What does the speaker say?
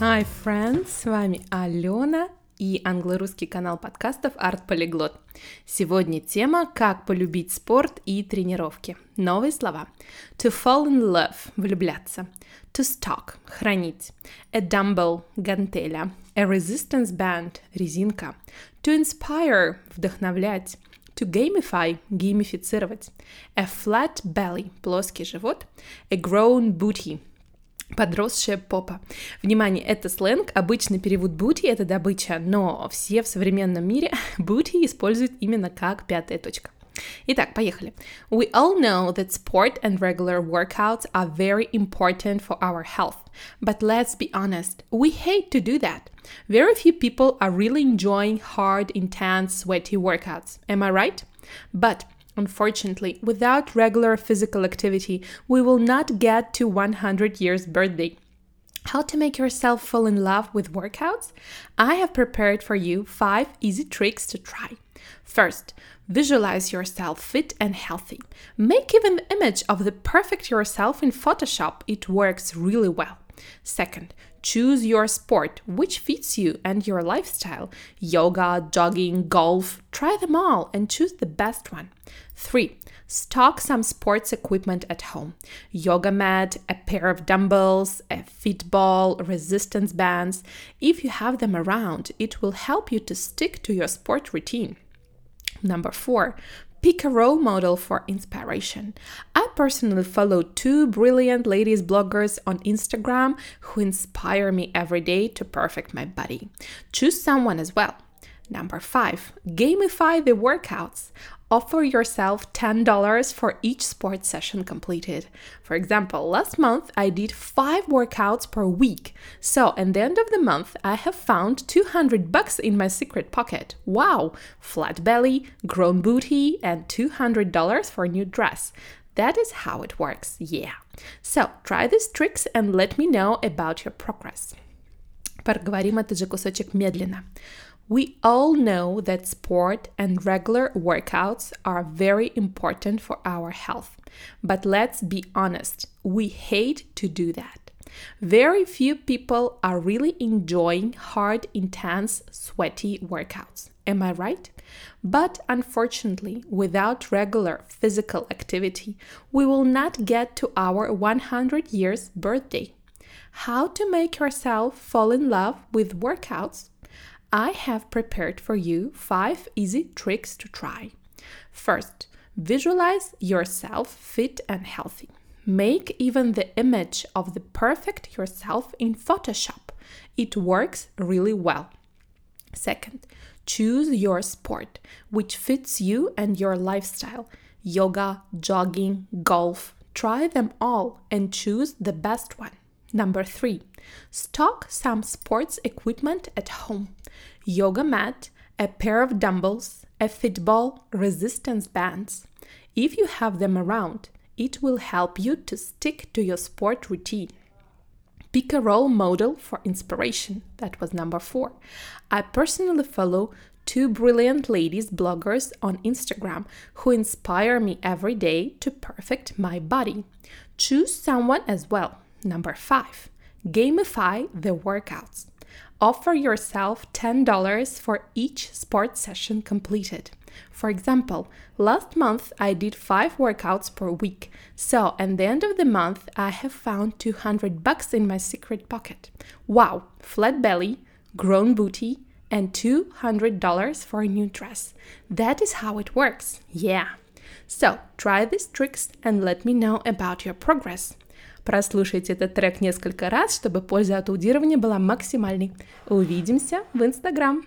Hi, friends! С вами Алена и англо-русский канал подкастов Art Polyglot. Сегодня тема «Как полюбить спорт и тренировки». Новые слова. To fall in love – влюбляться. To stock – хранить. A dumbbell – гантеля. A resistance band – резинка. To inspire – вдохновлять. To gamify – геймифицировать. A flat belly – плоский живот. A grown booty – подросшая попа. Внимание, это сленг, обычный перевод booty — это добыча, но все в современном мире booty используют именно как пятая точка. Итак, поехали. We all know that sport and regular workouts are very important for our health. But let's be honest, we hate to do that. Very few people are really enjoying hard, intense, sweaty workouts. Am I right? But unfortunately, without regular physical activity, we will not get to 100 years birthday. How to make yourself fall in love with workouts? I have prepared for you 5 easy tricks to try. First, visualize yourself fit and healthy. Make even the image of the perfect yourself in Photoshop. It works really well. Second, choose your sport, which fits you and your lifestyle. Yoga, jogging, golf, try them all and choose the best one. 3. Stock some sports equipment at home. Yoga mat, a pair of dumbbells, a football, resistance bands. If you have them around, it will help you to stick to your sport routine. Number 4. Pick a role model for inspiration. I personally follow 2 brilliant ladies bloggers on Instagram who inspire me every day to perfect my body. Choose someone as well. Number 5. Gamify the workouts. Offer yourself $10 for each sport session completed. For example, last month I did 5 workouts per week. So at the end of the month I have found $200 in my secret pocket. Wow! Flat belly, grown booty and $200 for a new dress. That is how it works, yeah. So try these tricks and let me know about your progress. Проговорим этот же кусочек медленно. We all know that sport and regular workouts are very important for our health. But let's be honest, we hate to do that. Very few people are really enjoying hard, intense, sweaty workouts. Am I right? But unfortunately, without regular physical activity, we will not get to our 100 years birthday. How to make yourself fall in love with workouts? I have prepared for you 5 easy tricks to try. First, visualize yourself fit and healthy. Make even the image of the perfect yourself in Photoshop. It works really well. Second, choose your sport, which fits you and your lifestyle. Yoga, jogging, golf. Try them all and choose the best one. Number 3. Stock some sports equipment at home. Yoga mat, a pair of dumbbells, a football, resistance bands. If you have them around, it will help you to stick to your sport routine. Pick a role model for inspiration. That was number 4. I personally follow 2 brilliant ladies bloggers on Instagram who inspire me every day to perfect my body. Choose someone as well. Number 5. Gamify the workouts. Offer yourself $10 for each sport session completed. For example, last month I did 5 workouts per week. So at the end of the month I have found $200 in my secret pocket. Wow! Flat belly, grown booty and $200 for a new dress. That is how it works. Yeah! So try these tricks and let me know about your progress. Прослушайте этот трек несколько раз, чтобы польза от аудирования была максимальной. Увидимся в Instagram!